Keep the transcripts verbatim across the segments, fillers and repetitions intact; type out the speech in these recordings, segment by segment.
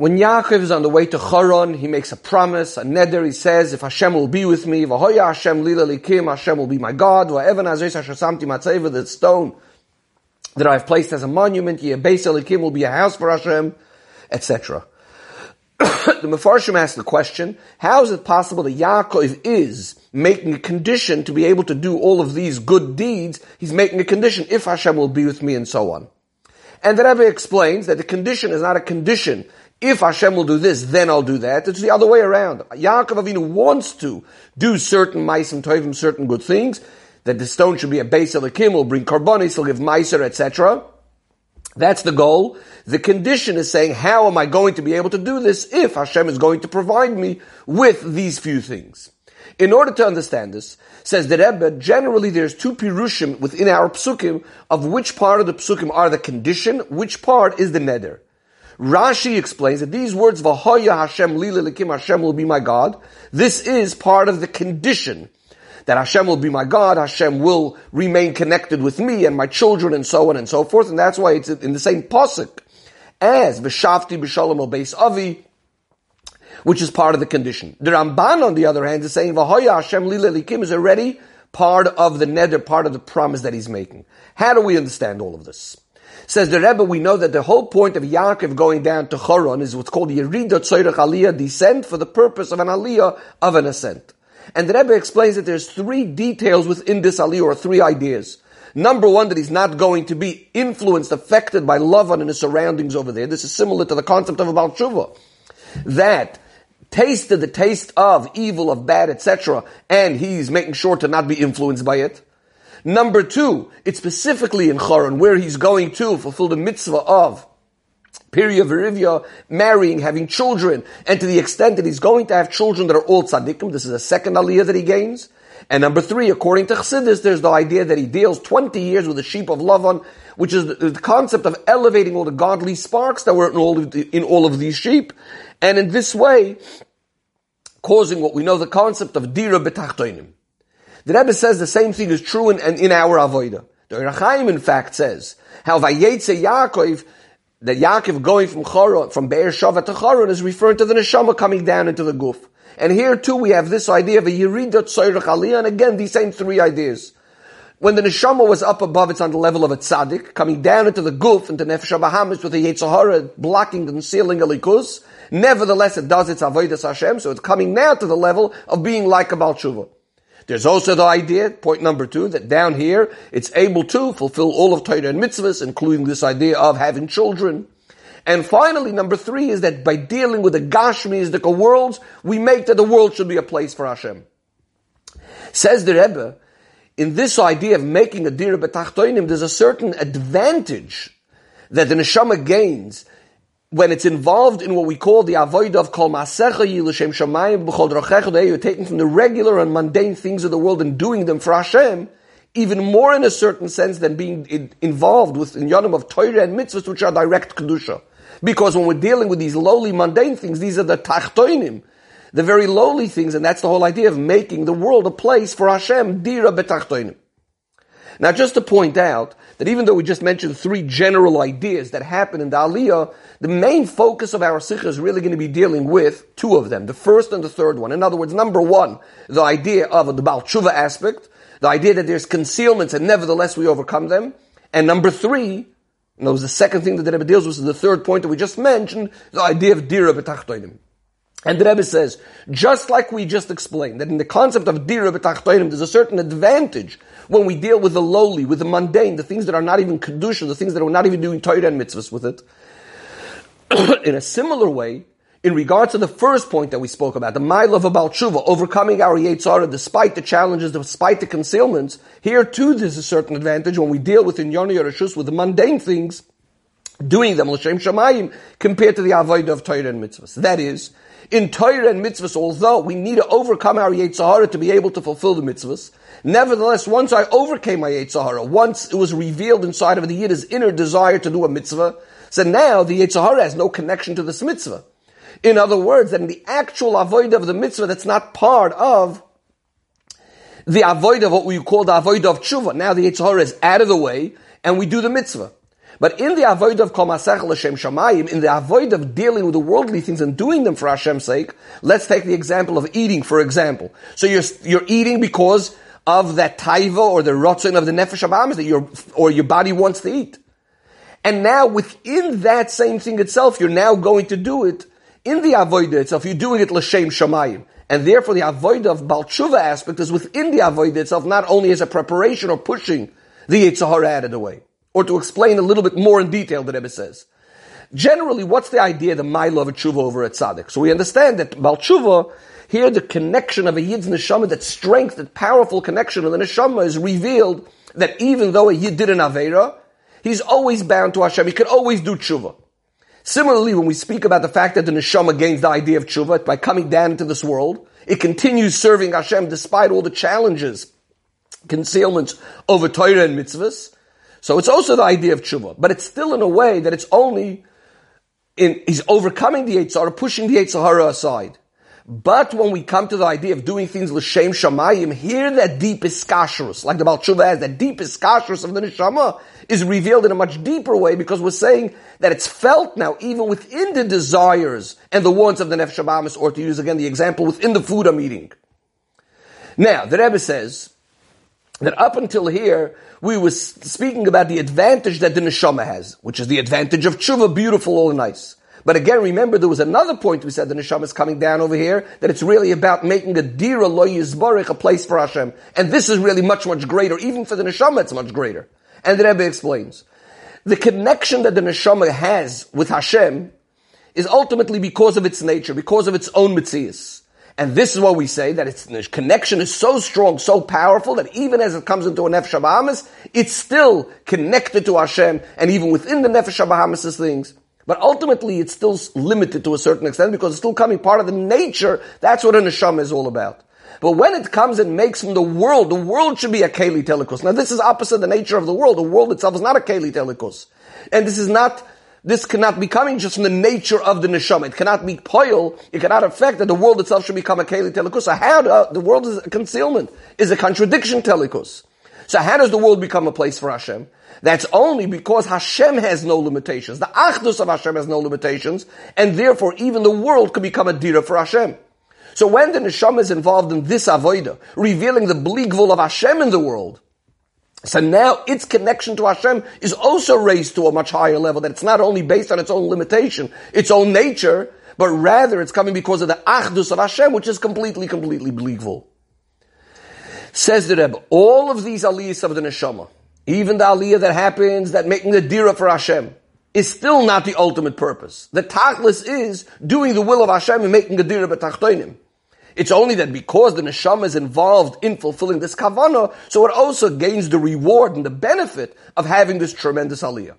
When Yaakov is on the way to Choron, he makes a promise, a neder. He says, if Hashem will be with me, Vahoya Hashem lilelikim, Hashem will be my God, v'evanazes ha-shasamtim atzayv, that stone that I have placed as a monument, yeh beis elikim, will be a house for Hashem, et cetera. The Mepharshim asks the question, how is it possible that Yaakov is making a condition to be able to do all of these good deeds? He's making a condition, if Hashem will be with me, and so on. And the Rebbe explains that the condition is not a condition, if Hashem will do this, then I'll do that. It's the other way around. Yaakov Avinu wants to do certain maisim tovim, certain good things, that the stone should be a beis elikim, will bring karbonos, he'll give meiser, et cetera. That's the goal. The condition is saying, how am I going to be able to do this if Hashem is going to provide me with these few things? In order to understand this, says the Rebbe, generally there's two pirushim within our psukim, of which part of the psukim are the condition, which part is the neder. Rashi explains that these words, Vahoya Hashem lilelikim, Hashem will be my God, this is part of the condition, that Hashem will be my God, Hashem will remain connected with me and my children and so on and so forth. And that's why it's in the same posuk as V'shavti b'shalom al beis avi, which is part of the condition. The Ramban, on the other hand, is saying Vahoya Hashem lilelikim is already part of the neder, part of the promise that he's making. How do we understand all of this? Says the Rebbe, we know that the whole point of Yaakov going down to Choron is what's called Yerida Tzorech Aliyah, descent for the purpose of an aliyah, of an ascent. And the Rebbe explains that there's three details within this aliyah, or three ideas. Number one, that he's not going to be influenced, affected by Lavan and his surroundings over there. This is similar to the concept of a Baal Teshuva, that tasted the taste of evil, of bad, et cetera, and he's making sure to not be influenced by it. Number two, it's specifically in Choron, where he's going to fulfill the mitzvah of Periya Verivya, marrying, having children, and to the extent that he's going to have children that are all tzaddikim. This is a second aliyah that he gains. And number three, according to Chassidus, there's the idea that he deals twenty years with the sheep of Lavan, which is the concept of elevating all the godly sparks that were in all of, the, in all of these sheep, and in this way, causing what we know the concept of Dira BeTachtonim. The Rebbe says the same thing is true in, in our Avoida. The Rashi, in fact, says how Vayetze Yaakov, that Yaakov going from Choron, from Be'er Shava to Choron, is referring to the Neshama coming down into the Guf. And here too we have this idea of a Yerida Tzorech Aliyah, and again these same three ideas. When the Neshama was up above, it's on the level of a Tzaddik, coming down into the Guf, into Nefesh HaBahamis with a Yetzirah hara, blocking and sealing Elikus. Nevertheless, it does its Avoida Hashem, so it's coming now to the level of being like a Baal Teshuva. There's also the idea, point number two, that down here, it's able to fulfill all of Torah and mitzvahs, including this idea of having children. And finally, number three is that by dealing with the Gashmis, the worlds, we make that the world should be a place for Hashem. Says the Rebbe, in this idea of making a Dira B'Tachtonim, there's a certain advantage that the Neshama gains when it's involved in what we call the avoid of kol maasecha L'shem Shamayim b'chol drachecha, you're taking from the regular and mundane things of the world and doing them for Hashem, even more in a certain sense than being involved with in Yonam of Torah and mitzvahs, which are direct Kedusha. Because when we're dealing with these lowly mundane things, these are the tachtoinim, the very lowly things, and that's the whole idea of making the world a place for Hashem, Dira B'Tachtonim. Now, just to point out that even though we just mentioned three general ideas that happen in the Aliyah, the main focus of our Sikha is really going to be dealing with two of them, the first and the third one. In other words, number one, the idea of the Baal Teshuva aspect, the idea that there's concealments and nevertheless we overcome them. And number three, and that was the second thing that the Rebbe deals with, is the third point that we just mentioned, the idea of Dira B'Tachtonim. And the Rebbe says, just like we just explained, that in the concept of Dira B'Tachtonim, there's a certain advantage when we deal with the lowly, with the mundane, the things that are not even Kedusha, the things that we're not even doing Torah and mitzvahs with it. In a similar way, in regards to the first point that we spoke about, the mile of a Baal Teshuva, overcoming our Yetzirah despite the challenges, despite the concealments, here too there's a certain advantage when we deal with Inyan Yereshus, with the mundane things, doing them, L'shem Shamayim, compared to the Avodah of Torah and mitzvahs. That is, in Torah and mitzvahs, although we need to overcome our Yetzirah hara to be able to fulfill the mitzvahs, nevertheless, once I overcame my Yetzirah hara, once it was revealed inside of the Yid his inner desire to do a mitzvah, so now the Yetzirah hara has no connection to this mitzvah. In other words, that in the actual avoid of the mitzvah, that's not part of the avoid of what we call the avoid of tshuva. Now the Yetzirah hara is out of the way, and we do the mitzvah. But in the avoid of Kol Masech L'Shem Shamayim, in the avoid of dealing with the worldly things and doing them for Hashem's sake, let's take the example of eating, for example. So you're you're eating because of that taiva or the rotzon of the Nefesh HaBahamis that your or your body wants to eat. And now within that same thing itself, you're now going to do it in the avoida itself. You're doing it l'shem shamayim. And therefore the avoida of Baal Teshuva aspect is within the avoida itself, not only as a preparation or pushing the etzah hara out of the way. Or to explain a little bit more in detail, the Rebbe says. Generally, what's the idea, the milo of a tshuva over a tzaddik? So we understand that Baal Teshuva, here the connection of a yid's neshama, that strength, that powerful connection of the neshama is revealed, that even though a yid did an aveira, he's always bound to Hashem. He can always do tshuva. Similarly, when we speak about the fact that the neshama gains the idea of tshuva by coming down into this world, it continues serving Hashem despite all the challenges, concealments over Torah and mitzvahs. So it's also the idea of tshuva, but it's still in a way that it's only in, he's overcoming the etzah hara, pushing the etzah hara aside. But when we come to the idea of doing things l'shem shamayim, here that deepest kashrus, like the Baal Teshuva has, that deepest kashrus of the neshama is revealed in a much deeper way, because we're saying that it's felt now even within the desires and the wants of the Nefesh HaBahamis, or to use again the example, within the food I'm eating. Now, the Rebbe says that up until here, we were speaking about the advantage that the neshama has, which is the advantage of tshuva, beautiful, all nice. But again, remember, there was another point we said the neshama is coming down over here, that it's really about making a dira lo yizbarich, a place for Hashem. And this is really much, much greater. Even for the neshama, it's much greater. And the Rebbe explains. The connection that the neshama has with Hashem is ultimately because of its nature, because of its own mitzias. And this is what we say, that its connection is so strong, so powerful, that even as it comes into a Nefesh HaBahamis, it's still connected to Hashem, and even within the Nefesh HaBahamis' things. But ultimately, it's still limited to a certain extent because it's still coming part of the nature. That's what a neshama is all about. But when it comes and makes from the world, the world should be a Keli Telikos. Now, this is opposite the nature of the world. The world itself is not a Keli Telikos. And this is not, this cannot be coming just from the nature of the neshama. It cannot be poil. It cannot affect that the world itself should become a Keli Telikos. So how do, uh, the world is a concealment, is a contradiction Telikos. So how does the world become a place for Hashem? That's only because Hashem has no limitations. The achdus of Hashem has no limitations, and therefore even the world could become a dira for Hashem. So when the neshama is involved in this avoida, revealing the bligvul of Hashem in the world, so now its connection to Hashem is also raised to a much higher level, that it's not only based on its own limitation, its own nature, but rather it's coming because of the achdus of Hashem, which is completely, completely bligvul. Says the Rebbe, all of these aliyahs of the neshama, even the aliyah that happens, that making the dira for Hashem, is still not the ultimate purpose. The tachlis is doing the will of Hashem and making the Dira BeTachtonim. It's only that because the neshama is involved in fulfilling this kavanah, so it also gains the reward and the benefit of having this tremendous aliyah.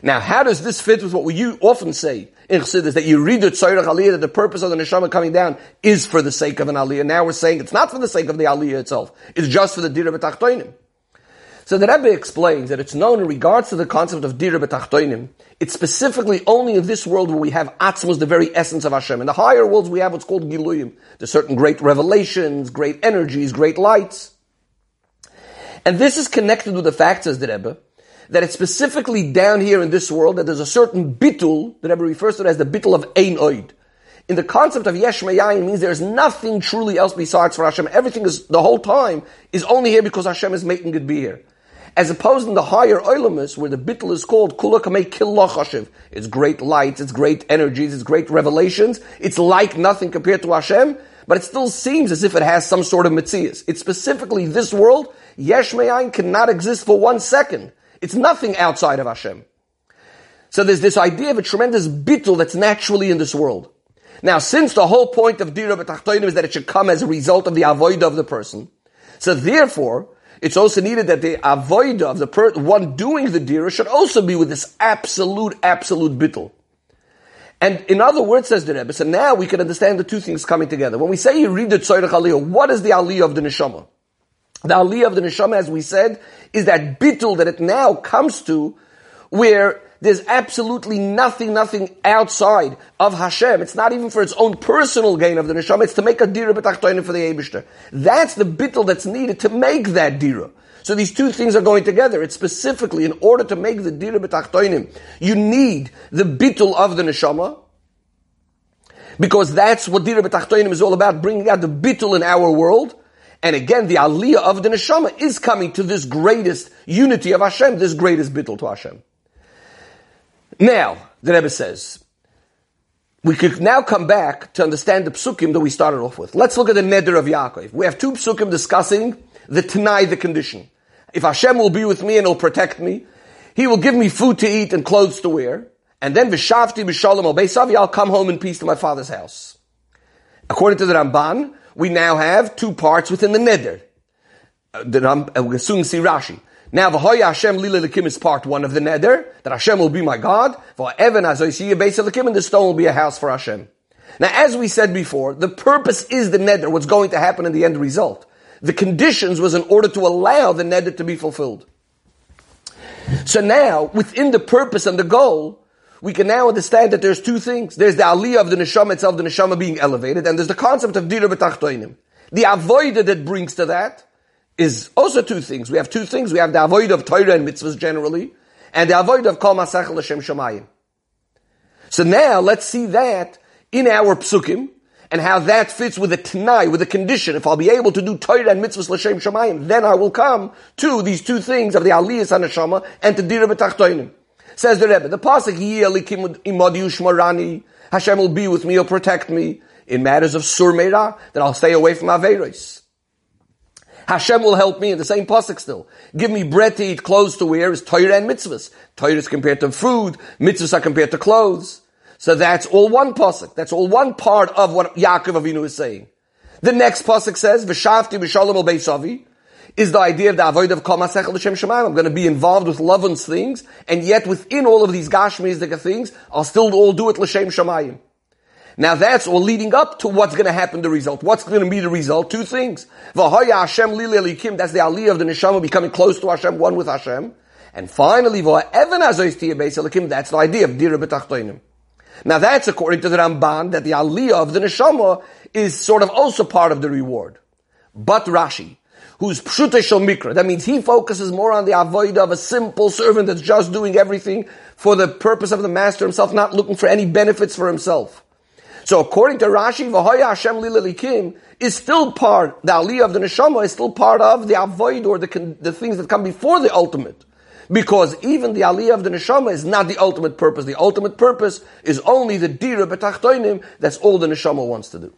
Now, how does this fit with what we often say in Chassidus, that you read the Tzorech Aliyah, that the purpose of the neshama coming down is for the sake of an aliyah? Now we're saying it's not for the sake of the aliyah itself. It's just for the Dira BeTachtonim. So the Rebbe explains that it's known in regards to the concept of Dira BeTachtonim, it's specifically only in this world where we have Atzmos, the very essence of Hashem. In the higher worlds we have what's called Giluyim, the certain great revelations, great energies, great lights. And this is connected with the fact, says the Rebbe, that it's specifically down here in this world that there's a certain bitul, the Rebbe refers to it as the bitul of Ein Oid. In the concept of Yesh Me'ayin means there's nothing truly else besides for Hashem. Everything is, the whole time, is only here because Hashem is making it be here. As opposed to the higher Olamus, where the bitul is called Kula Kamei Killa Chashiv. It's great lights, it's great energies, it's great revelations. It's like nothing compared to Hashem, but it still seems as if it has some sort of metzias. It's specifically this world, Yesh Me'ayin cannot exist for one second. It's nothing outside of Hashem. So there's this idea of a tremendous bitul that's naturally in this world. Now, since the whole point of Dira BeTachtonim is that it should come as a result of the avoida of the person, so therefore, it's also needed that the avoida of the per- one doing the Dira should also be with this absolute, absolute bitul. And in other words, says the Rebbe, so now we can understand the two things coming together. When we say you read the Tzorech Aliyah, what is the aliyah of the neshama? The aliyah of the neshama, as we said, is that bitul that it now comes to, where there's absolutely nothing, nothing outside of Hashem. It's not even for its own personal gain of the neshama. It's to make a dira b'tachtonim for the Eibishter. That's the bitul that's needed to make that dira. So these two things are going together. It's specifically in order to make the Dira BeTachtonim, you need the bitul of the neshama, because that's what Dira BeTachtonim is all about, bringing out the bitul in our world. And again, the aliyah of the neshama is coming to this greatest unity of Hashem, this greatest bitul to Hashem. Now, the Rebbe says, we could now come back to understand the psukim that we started off with. Let's look at the neder of Yaakov. We have two psukim discussing the t'nai, the condition. If Hashem will be with me and He'll protect me, He will give me food to eat and clothes to wear, and then v'shavti b'shalom al beisavi, I'll come home in peace to my father's house. According to the Ramban, we now have two parts within the neder. Uh, the Ram, uh, we'll soon see Rashi. Now, Vahoya Hashem lilelikim is part one of the neder, that Hashem will be my God, v'evanazes yeh beis elikim, and the stone will be a house for Hashem. Now, as we said before, the purpose is the neder, what's going to happen in the end result. The conditions was in order to allow the neder to be fulfilled. So now, within the purpose and the goal, we can now understand that there's two things. There's the aliyah of the neshama itself, the neshama being elevated, and there's the concept of Dira BeTachtonim. The avoida that brings to that is also two things. We have two things. We have the avoid of Torah and mitzvahs generally, and the avoid of Kol Masach L'shem Shamayim. So now let's see that in our psukim, and how that fits with the t'nai, with the condition. If I'll be able to do Torah and mitzvahs L'shem Shamayim, then I will come to these two things of the aliyas haneshama and to Dira BeTachtonim. Says the Rebbe, the pasuk, yeh elikim imadi ushmarani, Hashem will be with me, He'll protect me, in matters of sur meira, that I'll stay away from averos. Hashem will help me, in the same pasuk still. Give me bread to eat, clothes to wear, is Torah and mitzvahs. Torah is compared to food, mitzvahs are compared to clothes. So that's all one pasuk. That's all one part of what Yaakov Avinu is saying. The next pasuk says, v'shavti b'shalom al beisavi, is the idea of the avoid of Kol Masech L'Shem Shamayim. I'm going to be involved with Lavan's things, and yet within all of these Gashmizdika things, I'll still all do it L'Shem Shamayim. Now that's all leading up to what's going to happen, the result. What's going to be the result? Two things. Vahoya Hashem lilelikim, that's the aliyah of the neshama becoming close to Hashem, one with Hashem. And finally, v'evanazes yeh beis elikim, that's the idea of Dira BeTachtonim. Now that's according to the Ramban, that the aliyah of the neshama is sort of also part of the reward. But Rashi, who's pshutei shel mikra, that means he focuses more on the avoida of a simple servant that's just doing everything for the purpose of the master himself, not looking for any benefits for himself. So according to Rashi, Vahoya Hashem lilelikim is still part, the aliyah of the neshama is still part of the avoid or the, the things that come before the ultimate. Because even the aliyah of the neshama is not the ultimate purpose. The ultimate purpose is only the Dira BeTachtonim, that's all the neshama wants to do.